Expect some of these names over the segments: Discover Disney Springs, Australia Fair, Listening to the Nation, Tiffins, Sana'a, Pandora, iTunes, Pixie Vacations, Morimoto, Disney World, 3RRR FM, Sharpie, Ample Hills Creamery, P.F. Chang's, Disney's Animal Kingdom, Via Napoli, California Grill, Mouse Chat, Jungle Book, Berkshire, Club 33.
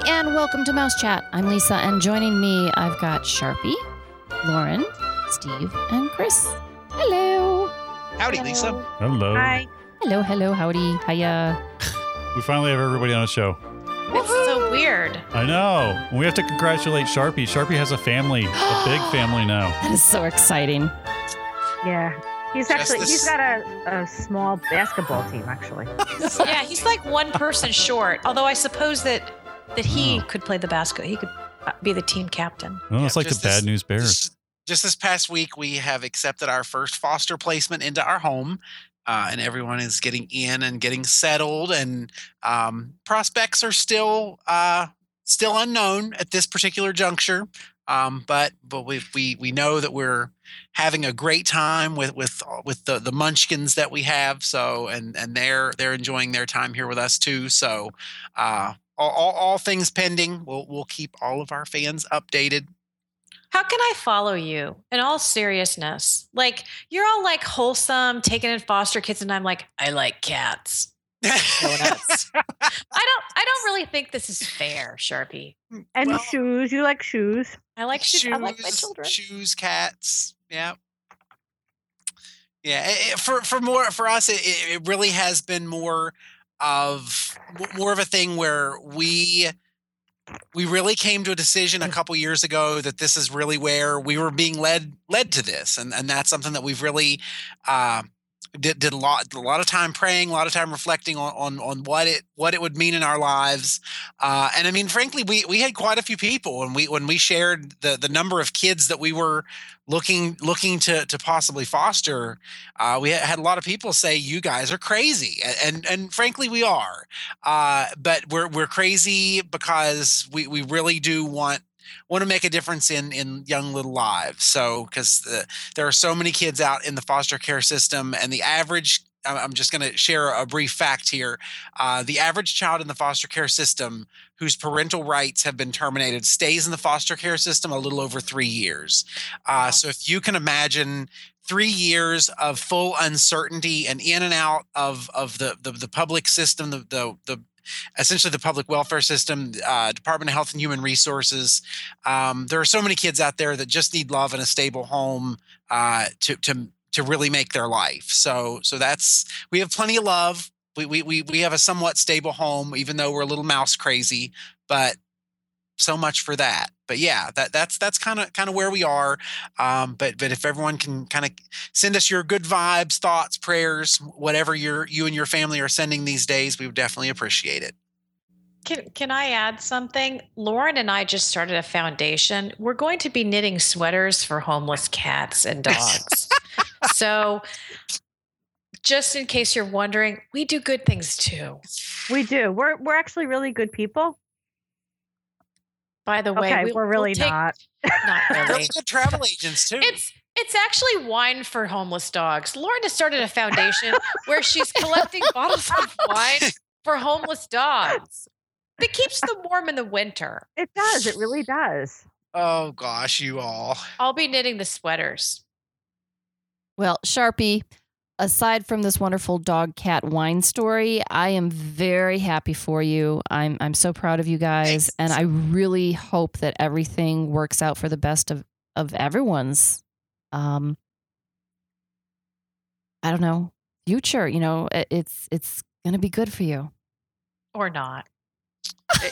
Hi, and welcome to Mouse Chat. I'm Lisa, and joining me, I've got Sharpie, Lauren, Steve, and Chris. Hello. Howdy, hello. Lisa. Hello. Hi. Hello, hello, howdy, hiya. We finally have everybody on a show. It's so weird. I know. We have to congratulate Sharpie. Sharpie has a family, a big family now. That is so exciting. Yeah. He's got a small basketball team, actually. Yeah, he's like one person short, although I suppose that he could play the basketball. He could be the team captain. Well, it's like the Bad News Bears. Just this past week, we have accepted our first foster placement into our home. And everyone is getting in and getting settled, and prospects are still unknown at this particular juncture. But we know that we're having a great time with the munchkins that we have. So and they're enjoying their time here with us too. So all things pending, we'll keep all of our fans updated. How can I follow you in all seriousness? Like, you're all like wholesome, taking in foster kids. And I'm like, I like cats. I don't really think this is fair, Sharpie. And shoes. You like shoes. I like shoes. I like my children. Shoes, cats. Yeah. Yeah. For us, it really has been more of a thing where we really came to a decision a couple years ago that this is really where we were being led to this. And that's something that we've really did a lot of time praying, a lot of time reflecting on what it would mean in our lives. And I mean, frankly, we had quite a few people when we shared the number of kids that we were looking to possibly foster. We had a lot of people say, you guys are crazy. And frankly, we are. But we're crazy because we really do want to make a difference in young little lives. So, because there are so many kids out in the foster care system, and the average, I'm just going to share a brief fact here. The average child in the foster care system whose parental rights have been terminated stays in the foster care system a little over 3 years. Wow. So if you can imagine 3 years of full uncertainty and in and out of the public system, essentially the public welfare system, Department of Health and Human Resources. There are so many kids out there that just need love and a stable home to really make their life. So we have plenty of love. We have a somewhat stable home, even though we're a little mouse crazy, but so much for that. But yeah, that's kind of where we are. But if everyone can kind of send us your good vibes, thoughts, prayers, whatever you and your family are sending these days, we would definitely appreciate it. Can I add something? Lauren and I just started a foundation. We're going to be knitting sweaters for homeless cats and dogs. So just in case you're wondering, we do good things too. We do. We're actually really good people. By the way, okay, we're really not really good travel agents too. It's actually wine for homeless dogs. Lauren has started a foundation where she's collecting bottles of wine for homeless dogs. It keeps them warm in the winter. It does. It really does. Oh gosh, you all. I'll be knitting the sweaters. Well, Sharpie, aside from this wonderful dog cat wine story, I am very happy for you. I'm so proud of you guys, and I really hope that everything works out for the best of everyone's I don't know, future, you know. It's going to be good for you. Or not.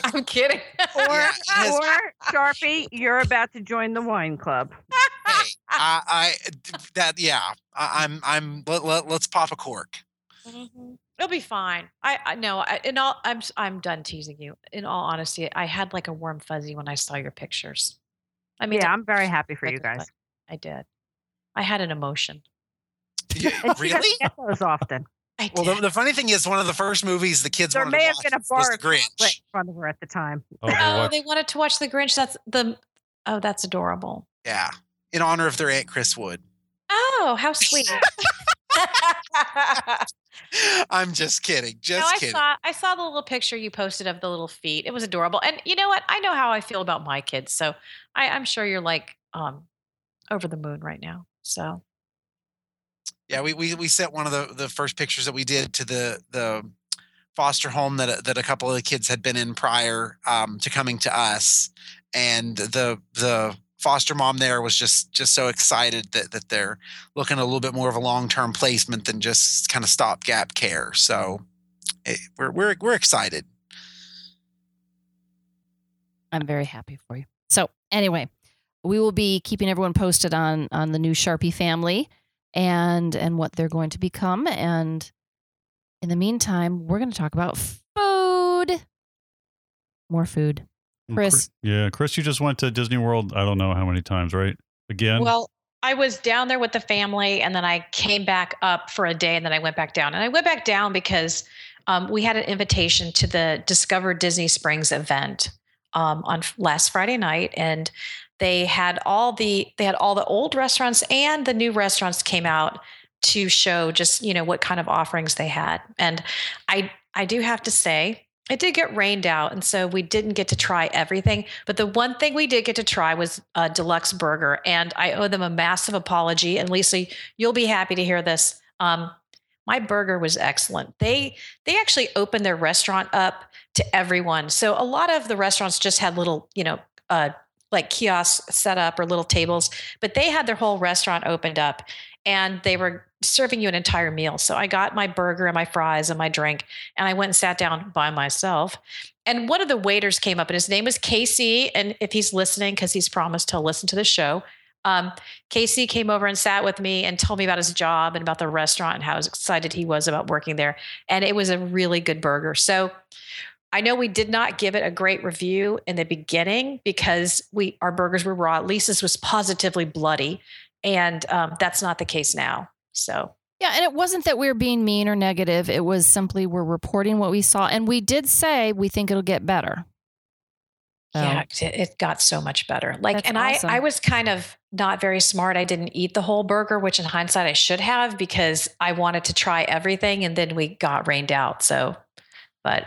I'm kidding. Or Sharpie, you're about to join the wine club. Hey, let's pop a cork. Mm-hmm. It'll be fine. I'm done teasing you. In all honesty, I had like a warm fuzzy when I saw your pictures. I mean, yeah, I'm very happy for you guys. I did. I had an emotion. Really? Those often. Well, the funny thing is, one of the first movies the kids wanted to watch was The Grinch. In front of her at the time. Oh, they wanted to watch The Grinch. That's adorable. Yeah, in honor of their Aunt Chris Wood. Oh, how sweet! I'm just kidding. Just kidding. I saw the little picture you posted of the little feet. It was adorable. And you know what? I know how I feel about my kids, so I'm sure you're like over the moon right now. So. Yeah, we sent one of the first pictures that we did to the foster home that a couple of the kids had been in prior to coming to us, and the foster mom there was just so excited that they're looking a little bit more of a long-term placement than just kind of stopgap care. So we're excited. I'm very happy for you. So anyway, we will be keeping everyone posted on the new Sharpie family and what they're going to become. And in the meantime, we're going to talk about food. More food. Chris. Yeah. Chris, you just went to Disney World. I don't know how many times, right? Again. Well, I was down there with the family and then I came back up for a day and then I went back down. And I went back down because we had an invitation to the Discover Disney Springs event on last Friday night. And they had all the old restaurants and the new restaurants came out to show just, you know, what kind of offerings they had. And I do have to say, it did get rained out, and so we didn't get to try everything. But the one thing we did get to try was a deluxe burger, and I owe them a massive apology. And Lisa, you'll be happy to hear this. My burger was excellent. They actually opened their restaurant up to everyone. So a lot of the restaurants just had little, you know, like kiosks set up or little tables, but they had their whole restaurant opened up, and they were serving you an entire meal. So I got my burger and my fries and my drink, and I went and sat down by myself. And one of the waiters came up, and his name was Casey. And if he's listening, because he's promised he'll listen to the show, Casey came over and sat with me and told me about his job and about the restaurant and how excited he was about working there. And it was a really good burger. So I know we did not give it a great review in the beginning because our burgers were raw. Lisa's was positively bloody, and that's not the case now. So, yeah. And it wasn't that we were being mean or negative. It was simply we're reporting what we saw. And we did say, we think it'll get better. So. Yeah. It got so much better. Like, that's and awesome. I was kind of not very smart. I didn't eat the whole burger, which in hindsight I should have, because I wanted to try everything. And then we got rained out. So, but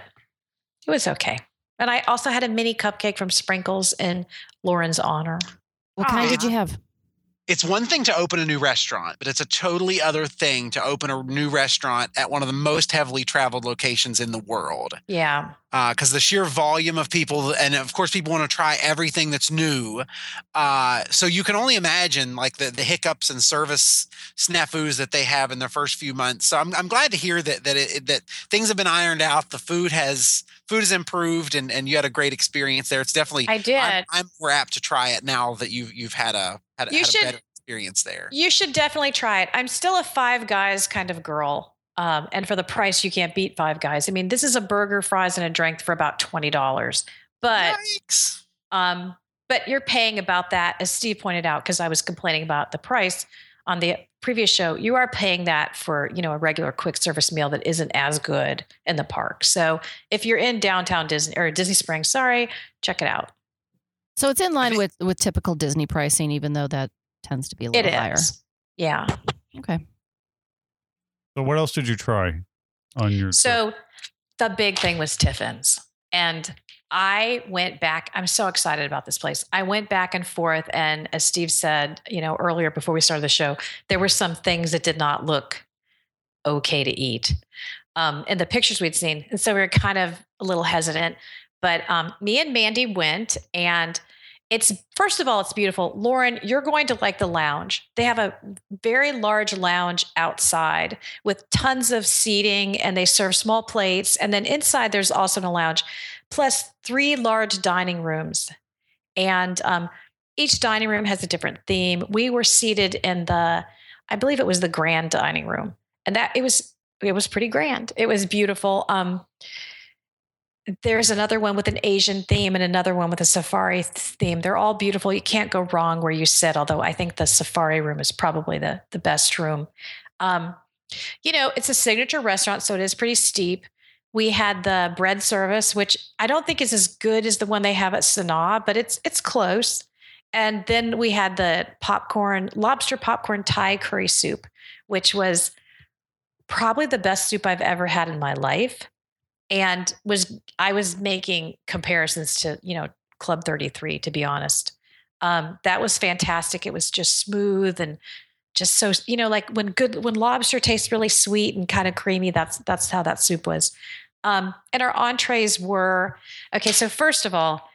it was okay. And I also had a mini cupcake from Sprinkles in Lauren's honor. What kind did you have? It's one thing to open a new restaurant, but it's a totally other thing to open a new restaurant at one of the most heavily traveled locations in the world. Yeah. Because the sheer volume of people, and of course, people want to try everything that's new. So you can only imagine like the hiccups and service snafus that they have in their first few months. So I'm glad to hear that things have been ironed out. The food has improved, and you had a great experience there. It's definitely I did. I'm more apt to try it now that you've had a. You should, a better experience there. You should definitely try it. I'm still a Five Guys kind of girl. And for the price, you can't beat Five Guys. I mean, this is a burger, fries, and a drink for about $20. But yikes. But you're paying about that, as Steve pointed out, because I was complaining about the price on the previous show. You are paying that for, you know, a regular quick service meal that isn't as good in the park. So if you're in downtown Disney or Disney Springs, check it out. So it's in line with typical Disney pricing, even though that tends to be a little higher. Yeah. Okay. So what else did you try on your trip? The big thing was Tiffins. And I went back. I'm so excited about this place. I went back and forth. And as Steve said, you know, earlier before we started the show, there were some things that did not look okay to eat in the pictures we'd seen. And so we were kind of a little hesitant. But me and Mandy went, and first of all, it's beautiful. Lauren, you're going to like the lounge. They have a very large lounge outside with tons of seating, and they serve small plates. And then inside, there's also a lounge, plus three large dining rooms. And each dining room has a different theme. We were seated in I believe it was the grand dining room. And that it was pretty grand. It was beautiful. There's another one with an Asian theme and another one with a safari theme. They're all beautiful. You can't go wrong where you sit, although I think the safari room is probably the best room. You know, it's a signature restaurant, so it is pretty steep. We had the bread service, which I don't think is as good as the one they have at Sana'a, but it's close. And then we had the lobster popcorn Thai curry soup, which was probably the best soup I've ever had in my life. And I was making comparisons to, you know, Club 33, to be honest. That was fantastic. It was just smooth and just so, you know, like when lobster tastes really sweet and kind of creamy, that's how that soup was. And our entrees were, okay, so first of all,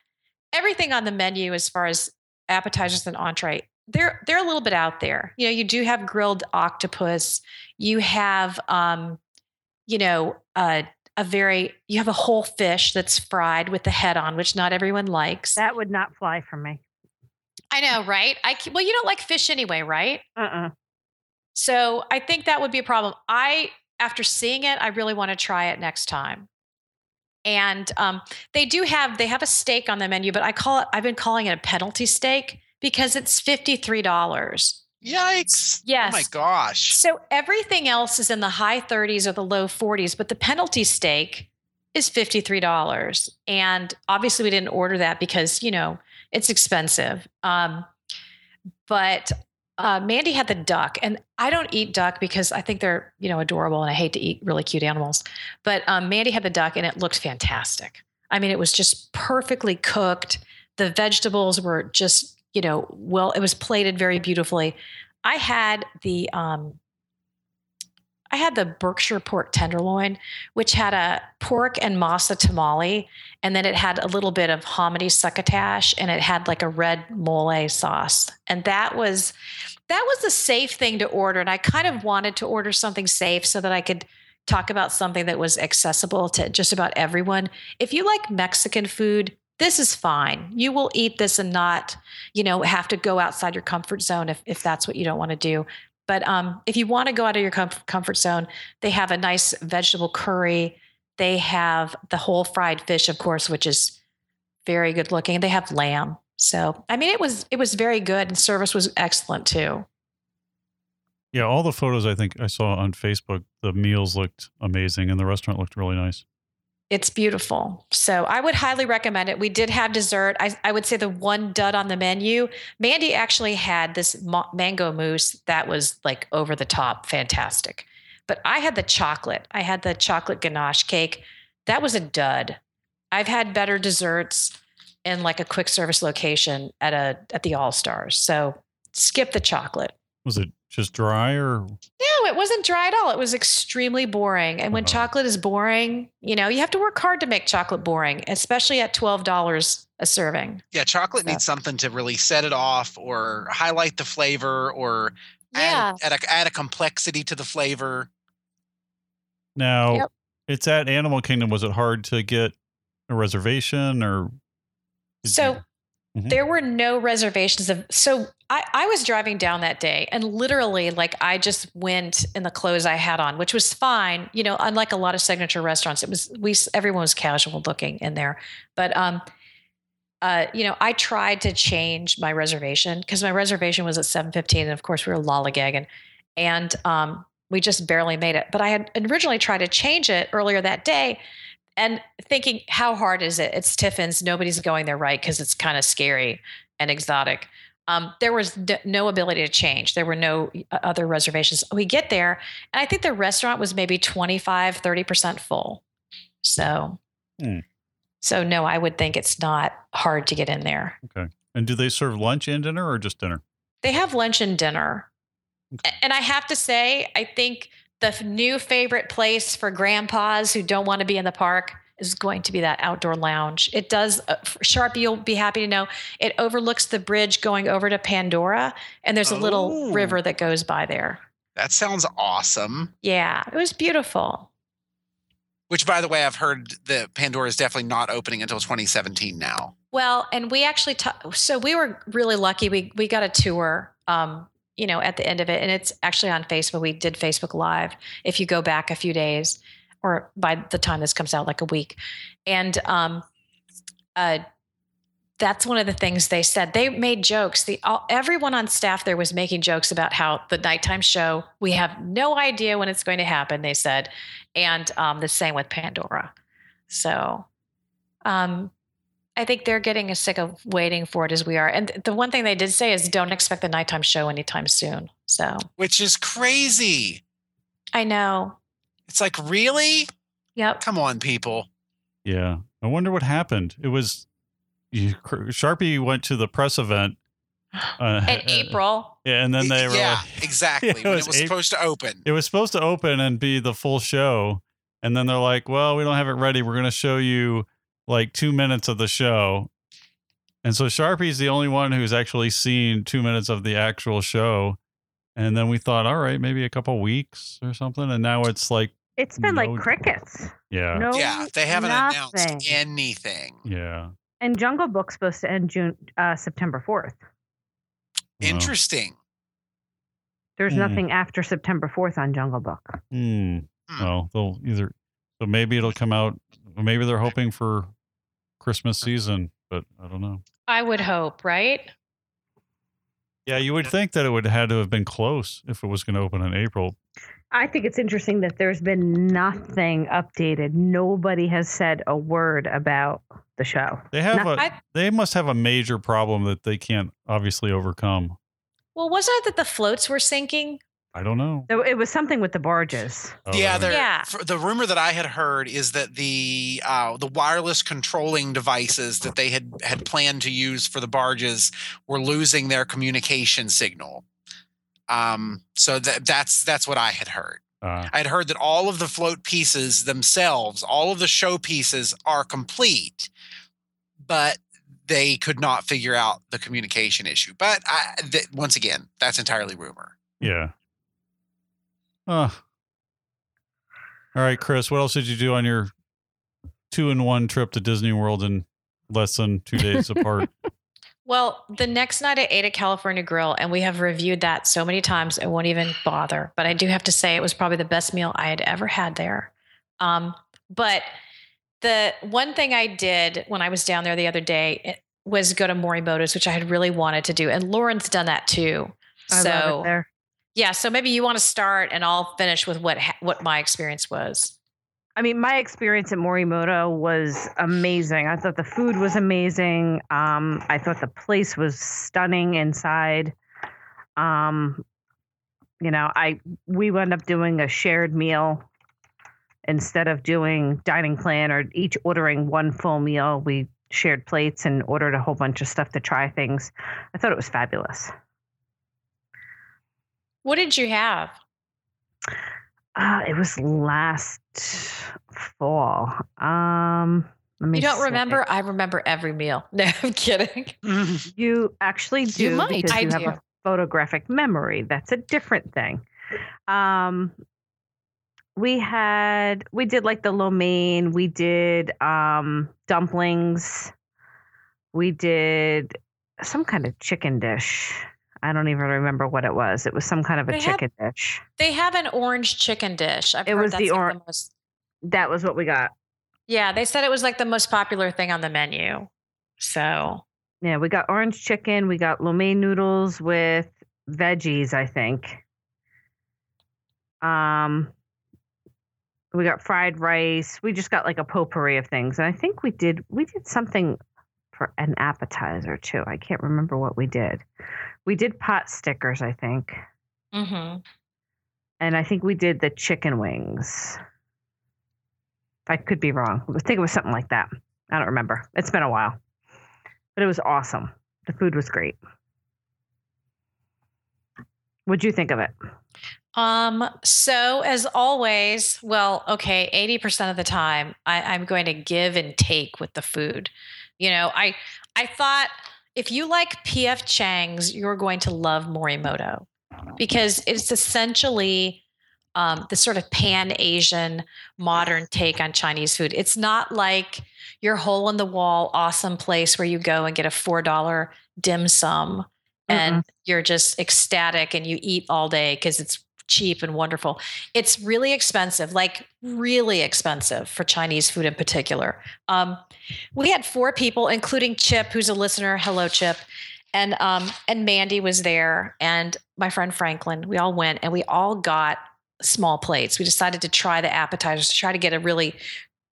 everything on the menu as far as appetizers and entree, they're a little bit out there. You know, you do have grilled octopus. You have, you have a whole fish that's fried with the head on, which not everyone likes. That would not fly for me. I know, right? Well, you don't like fish anyway, right? Uh-uh. So I think that would be a problem. After seeing it, I really want to try it next time. And they have a steak on the menu, but I've been calling it a penalty steak because it's $53. Yikes. Yes. Oh my gosh. So everything else is in the high 30s or the low 40s, but the penalty steak is $53. And obviously we didn't order that because, you know, it's expensive. But Mandy had the duck, and I don't eat duck because I think they're, you know, adorable and I hate to eat really cute animals, but Mandy had the duck and it looked fantastic. I mean, it was just perfectly cooked. The vegetables were just, you know, well, it was plated very beautifully. I had the, Berkshire pork tenderloin, which had a pork and masa tamale, and then it had a little bit of hominy succotash, and it had like a red mole sauce. And that was the safe thing to order. And I kind of wanted to order something safe so that I could talk about something that was accessible to just about everyone. If you like Mexican food, this is fine. You will eat this and not, you know, have to go outside your comfort zone if that's what you don't want to do. But if you want to go out of your comfort zone, they have a nice vegetable curry. They have the whole fried fish, of course, which is very good looking. They have lamb. So, I mean, it was very good, and service was excellent too. Yeah, all the photos I think I saw on Facebook, the meals looked amazing and the restaurant looked really nice. It's beautiful. So I would highly recommend it. We did have dessert. I would say the one dud on the menu, Mandy actually had this mango mousse that was like over the top. Fantastic. But I had the chocolate. I had the chocolate ganache cake. That was a dud. I've had better desserts in like a quick service location at the All-Stars. So skip the chocolate. Was it just dry or? No, it wasn't dry at all. It was extremely boring. And when chocolate is boring, you know, you have to work hard to make chocolate boring, especially at $12 a serving. Yeah. Chocolate needs something to really set it off or highlight the flavor or add a complexity to the flavor. Now It's at Animal Kingdom. Was it hard to get a reservation or? There were no reservations. I was driving down that day and literally like I just went in the clothes I had on, which was fine. You know, unlike a lot of signature restaurants, everyone was casual looking in there. But, you know, I tried to change my reservation because my reservation was at 7:15. And of course we were lollygagging and we just barely made it. But I had originally tried to change it earlier that day. And thinking, how hard is it? It's Tiffins. Nobody's going there, right? Because it's kind of scary and exotic. There was no ability to change. There were no other reservations. We get there, and I think the restaurant was maybe 25, 30% full. So, no, I would think it's not hard to get in there. Okay. And do they serve lunch and dinner or just dinner? They have lunch and dinner. Okay. And I have to say, I think the new favorite place for grandpas who don't want to be in the park is going to be that outdoor lounge. It does. Sharpie, you'll be happy to know it overlooks the bridge going over to Pandora, and there's a little river that goes by there. That sounds awesome. Yeah, it was beautiful. Which, by the way, I've heard that Pandora is definitely not opening until 2017 now. Well, and we actually, so we were really lucky. We got a tour, you know, at the end of it. And it's actually on Facebook. We did Facebook Live. If you go back a few days or by the time this comes out, like a week. And that's one of the things they said. They made jokes. Everyone on staff there was making jokes about how the nighttime show, we have no idea when it's going to happen, they said. And the same with Pandora. So I think they're getting as sick of waiting for it as we are. And the one thing they did say is don't expect the nighttime show anytime soon. So, which is crazy. I know. It's like, really? Yep. Come on, people. Yeah. I wonder what happened. It was Sharpie went to the press event in April. Yeah. And then they were. Yeah, exactly. When it was supposed to open. It was supposed to open and be the full show. And then they're like, well, we don't have it ready. We're going to show you like 2 minutes of the show. And so Sharpie's the only one who's actually seen 2 minutes of the actual show. And then we thought, all right, maybe a couple weeks or something. And now it's like, it's been like crickets. Yeah. No, yeah. They haven't announced anything. Yeah. And Jungle Book's supposed to end September 4th. Interesting. There's nothing after September 4th on Jungle Book. No, they'll either. So maybe it'll come out. Maybe they're hoping for Christmas season, but I don't know. I would hope, right? Yeah, you would think that it would had to have been close if it was going to open in April. I think it's interesting that there's been nothing updated. Nobody has said a word about the show. They have they must have a major problem that they can't obviously overcome. Well, wasn't it that the floats were sinking? I don't know. It was something with the barges. Oh, yeah, the rumor that I had heard is that the wireless controlling devices that they had planned to use for the barges were losing their communication signal. So that's what I had heard. I'd heard that all of the float pieces themselves, all of the show pieces are complete, but they could not figure out the communication issue. But once again, that's entirely rumor. Yeah. All right, Chris, what else did you do on your 2-in-1 trip to Disney World in less than 2 days apart? Well, the next night I ate at California Grill, and we have reviewed that so many times I won't even bother. But I do have to say it was probably the best meal I had ever had there. But the one thing I did when I was down there the other day was go to Morimoto's, which I had really wanted to do. And Lauren's done that too. I love it there. Yeah, so maybe you want to start, and I'll finish with what my experience was. I mean, my experience at Morimoto was amazing. I thought the food was amazing. I thought the place was stunning inside. We wound up doing a shared meal instead of doing dining plan or each ordering one full meal. We shared plates and ordered a whole bunch of stuff to try things. I thought it was fabulous. What did you have? It was last fall. You don't remember? I remember every meal. No, I'm kidding. You actually do. You might. I do. You have a photographic memory. That's a different thing. We did like the lo mein. We did dumplings. We did some kind of chicken dish. I don't even remember what it was. It was some kind of chicken dish. They have an orange chicken dish. That was what we got. Yeah, they said it was like the most popular thing on the menu. So yeah, we got orange chicken. We got lo mein noodles with veggies, I think. We got fried rice. We just got like a potpourri of things, and I think we did something for an appetizer too. I can't remember what we did. We did pot stickers, I think. Mm-hmm. And I think we did the chicken wings. I could be wrong. I think it was something like that. I don't remember. It's been a while. But it was awesome. The food was great. What'd you think of it? So as always, 80% of the time I'm going to give and take with the food. You know, I thought if you like P.F. Chang's, you're going to love Morimoto because it's essentially the sort of pan-Asian modern take on Chinese food. It's not like your hole-in-the-wall awesome place where you go and get a $4 dim sum and you're just ecstatic and you eat all day because it's cheap and wonderful. It's really expensive, like really expensive for Chinese food in particular. We had 4 people, including Chip, who's a listener. Hello, Chip. And Mandy was there and my friend Franklin. We all went and we all got small plates. We decided to try the appetizers to try to get a really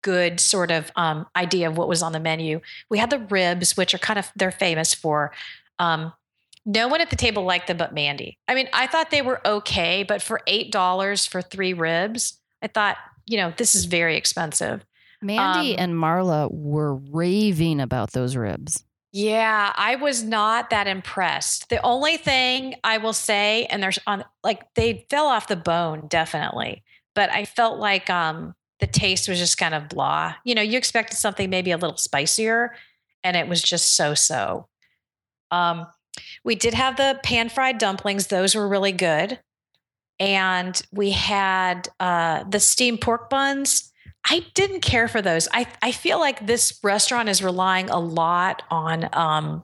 good sort of idea of what was on the menu. We had the ribs, which are they're famous for. No one at the table liked them but Mandy. I mean, I thought they were okay, but for $8 for 3 ribs, I thought, this is very expensive. Mandy and Marla were raving about those ribs. Yeah, I was not that impressed. The only thing I will say, and they fell off the bone, definitely, but I felt like the taste was just kind of blah. You know, you expected something maybe a little spicier, and it was just so. We did have the pan-fried dumplings. Those were really good. And we had the steamed pork buns. I didn't care for those. I feel like this restaurant is relying a lot on,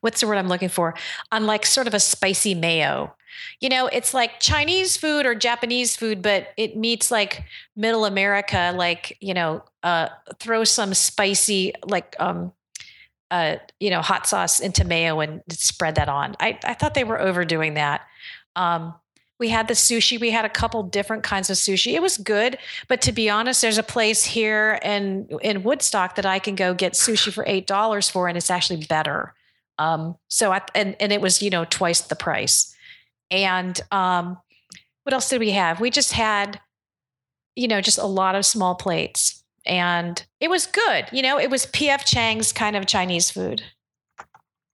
what's the word I'm looking for? On like sort of a spicy mayo. You know, it's like Chinese food or Japanese food, but it meets like middle America, like, you know, throw some spicy, like, you know, hot sauce into mayo and spread that on. I thought they were overdoing that. We had the sushi. We had a couple different kinds of sushi. It was good, but to be honest, there's a place here in Woodstock that I can go get sushi for $8 for, and it's actually better. So it was, you know, twice the price. And, what else did we have? We just had, you know, just a lot of small plates, and it was good. You know, it was P.F. Chang's kind of Chinese food.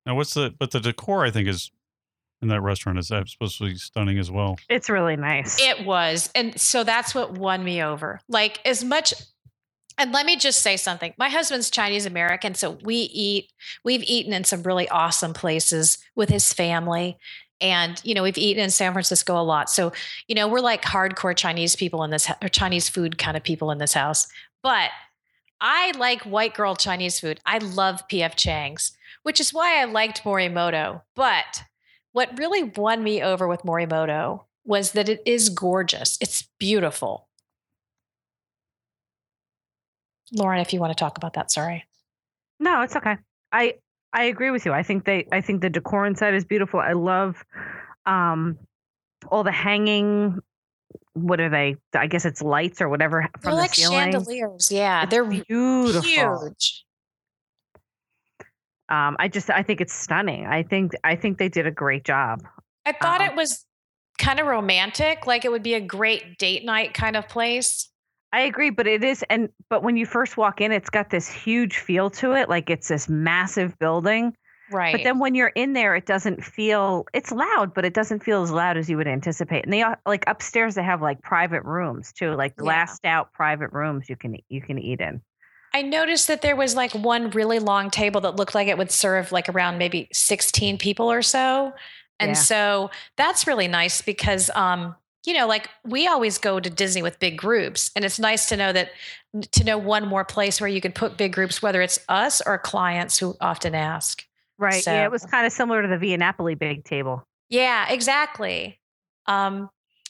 Now but the decor I think is in that restaurant is absolutely stunning as well. It's really nice. It was. And so that's what won me over. Like as much, and let me just say something. My husband's Chinese American. So we've eaten in some really awesome places with his family. And, you know, we've eaten in San Francisco a lot. So, you know, we're like hardcore Chinese people in this, or Chinese food kind of people in this house. But I like white girl Chinese food. I love P.F. Chang's, which is why I liked Morimoto. But what really won me over with Morimoto was that it is gorgeous. It's beautiful. Lauren, if you want to talk about that, sorry. No, it's okay. I agree with you. I think the decor inside is beautiful. I love all the hanging. What are they? I guess it's lights or whatever from the ceiling. Chandeliers. Yeah, it's they're beautiful. Huge. I think it's stunning. I think they did a great job. I thought it was kind of romantic. Like it would be a great date night kind of place. I agree, but it is. But when you first walk in, it's got this huge feel to it. Like it's this massive building. Right. But then when you're in there, it doesn't feel, it's loud, but it doesn't feel as loud as you would anticipate. And they like upstairs, they have like private rooms too, like glassed out private rooms you can eat in. I noticed that there was like one really long table that looked like it would serve like around maybe 16 people or so. And so that's really nice because, you know, like we always go to Disney with big groups, and it's nice to know that, to know one more place where you can put big groups, whether it's us or clients who often ask. Right. So, yeah. It was kind of similar to the Via Napoli big table. Yeah, exactly. But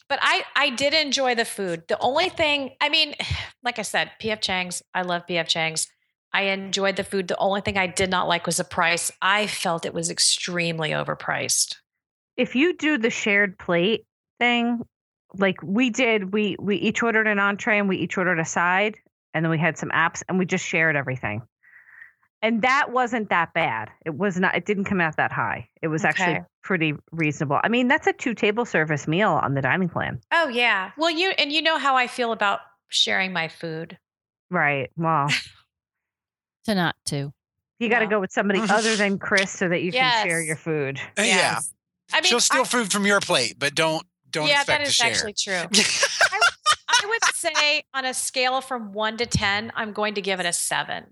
I did enjoy the food. The only thing, I mean, like I said, P.F. Chang's, I love P.F. Chang's. I enjoyed the food. The only thing I did not like was the price. I felt it was extremely overpriced. If you do the shared plate thing, like we did, we each ordered an entree and we each ordered a side, and then we had some apps and we just shared everything. And that wasn't that bad. It didn't come out that high. It was actually pretty reasonable. I mean, that's a 2-table service meal on the dining plan. Oh yeah. Well, you know how I feel about sharing my food. Right. Well, to not to. You got to go with somebody other than Chris so that you can share your food. Yes. Yeah. I mean, she'll steal food from your plate, but don't expect to share. Yeah, that is actually true. I would say on a scale from 1 to 10, I'm going to give it a 7.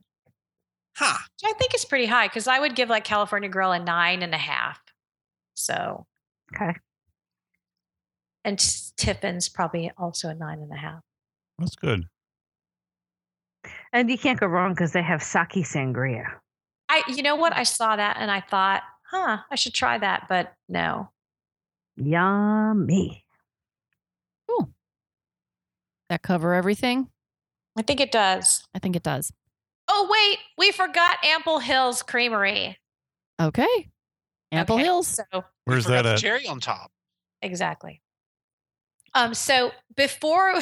Huh. Which I think is pretty high because I would give like California Grill a 9.5. So. Okay. And Tiffins probably also a 9.5. That's good. And you can't go wrong because they have sake sangria. You know what? I saw that and I thought, I should try that, but no. Yummy. Ooh. That cover everything? I think it does. Oh, wait, we forgot Ample Hills Creamery. Okay. Ample Hills. So where's that at? Cherry on top. Exactly. So before,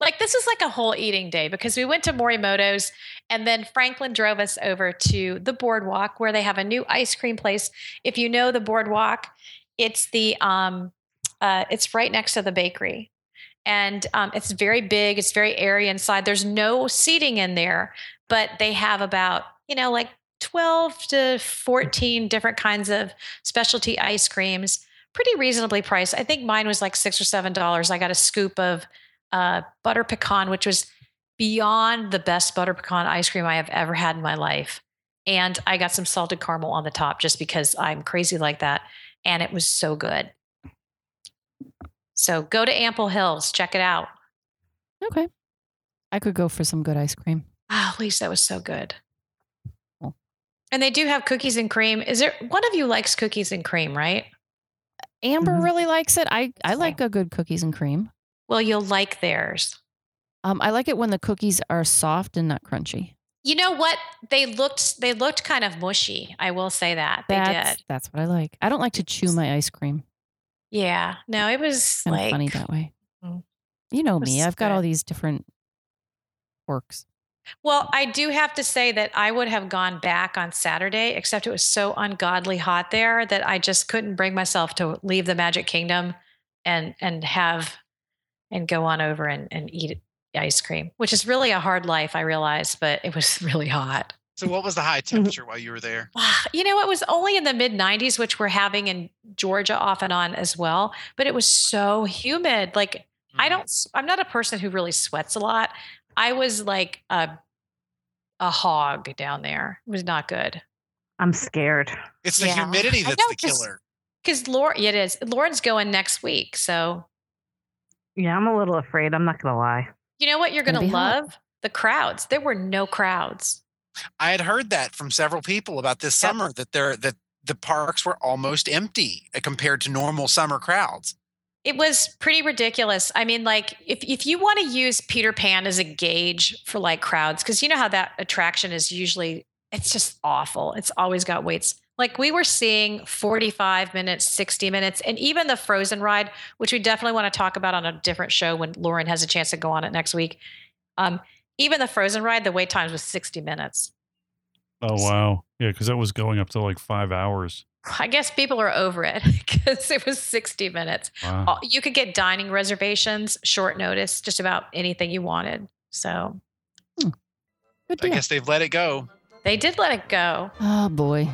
like, this is like a whole eating day because we went to Morimoto's and then Franklin drove us over to the Boardwalk where they have a new ice cream place. If you know the Boardwalk, it's the, it's right next to the bakery. And it's very big. It's very airy inside. There's no seating in there, but they have about, you know, like 12 to 14 different kinds of specialty ice creams, pretty reasonably priced. I think mine was like $6 or $7. I got a scoop of butter pecan, which was beyond the best butter pecan ice cream I have ever had in my life. And I got some salted caramel on the top just because I'm crazy like that. And it was so good. So go to Ample Hills, check it out. Okay. I could go for some good ice cream. Oh, at least that was so good. Cool. And they do have cookies and cream. Is there one of you likes cookies and cream, right? Amber really likes it. I like a good cookies and cream. Well, you'll like theirs. I like it when the cookies are soft and not crunchy. You know what? They looked kind of mushy. I will say that. They did. That's what I like. I don't like to chew my ice cream. Yeah. No, it was kind of funny that way. You know me. I've got all these different quirks. Well, I do have to say that I would have gone back on Saturday, except it was so ungodly hot there that I just couldn't bring myself to leave the Magic Kingdom and go on over and eat it. Ice cream, which is really a hard life, I realized, but it was really hot. So what was the high temperature while you were there? You know, it was only in the mid 90s, which we're having in Georgia off and on as well, but it was so humid. Like I'm not a person who really sweats a lot. I was like a hog down there. It was not good. I'm scared. It's the humidity that's the killer. Because Lauren's going next week. So yeah, I'm a little afraid. I'm not going to lie. You know what you're going to love? Hot. The crowds. There were no crowds. I had heard that from several people about this summer that the parks were almost empty compared to normal summer crowds. It was pretty ridiculous. I mean, like if you want to use Peter Pan as a gauge for like crowds, because you know how that attraction is usually, it's just awful. It's always got waits. Like we were seeing 45 minutes, 60 minutes, and even the Frozen ride, which we definitely want to talk about on a different show when Lauren has a chance to go on it next week. Even the Frozen ride, the wait times was 60 minutes. Oh, wow. Yeah, because that was going up to like 5 hours. I guess people are over it because it was 60 minutes. Wow. You could get dining reservations, short notice, just about anything you wanted. So I guess they've let it go. They did let it go. Oh, boy.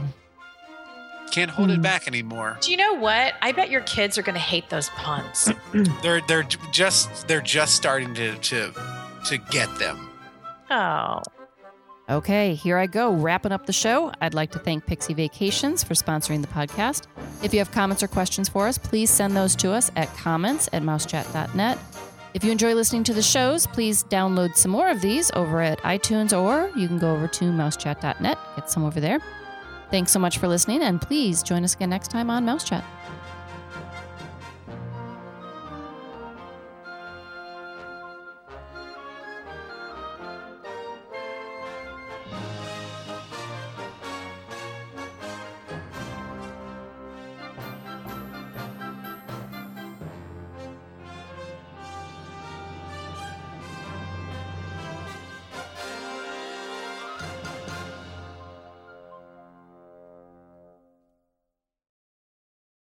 Can't hold it back anymore. Do you know what? I bet your kids are going to hate those puns. they're just starting to get them. Oh. Okay, here I go, wrapping up the show. I'd like to thank Pixie Vacations for sponsoring the podcast. If you have comments or questions for us, please send those to us at comments@mousechat.net. If you enjoy listening to the shows, please download some more of these over at iTunes, or you can go over to mousechat.net, get some over there. Thanks so much for listening, and please join us again next time on Mouse Chat.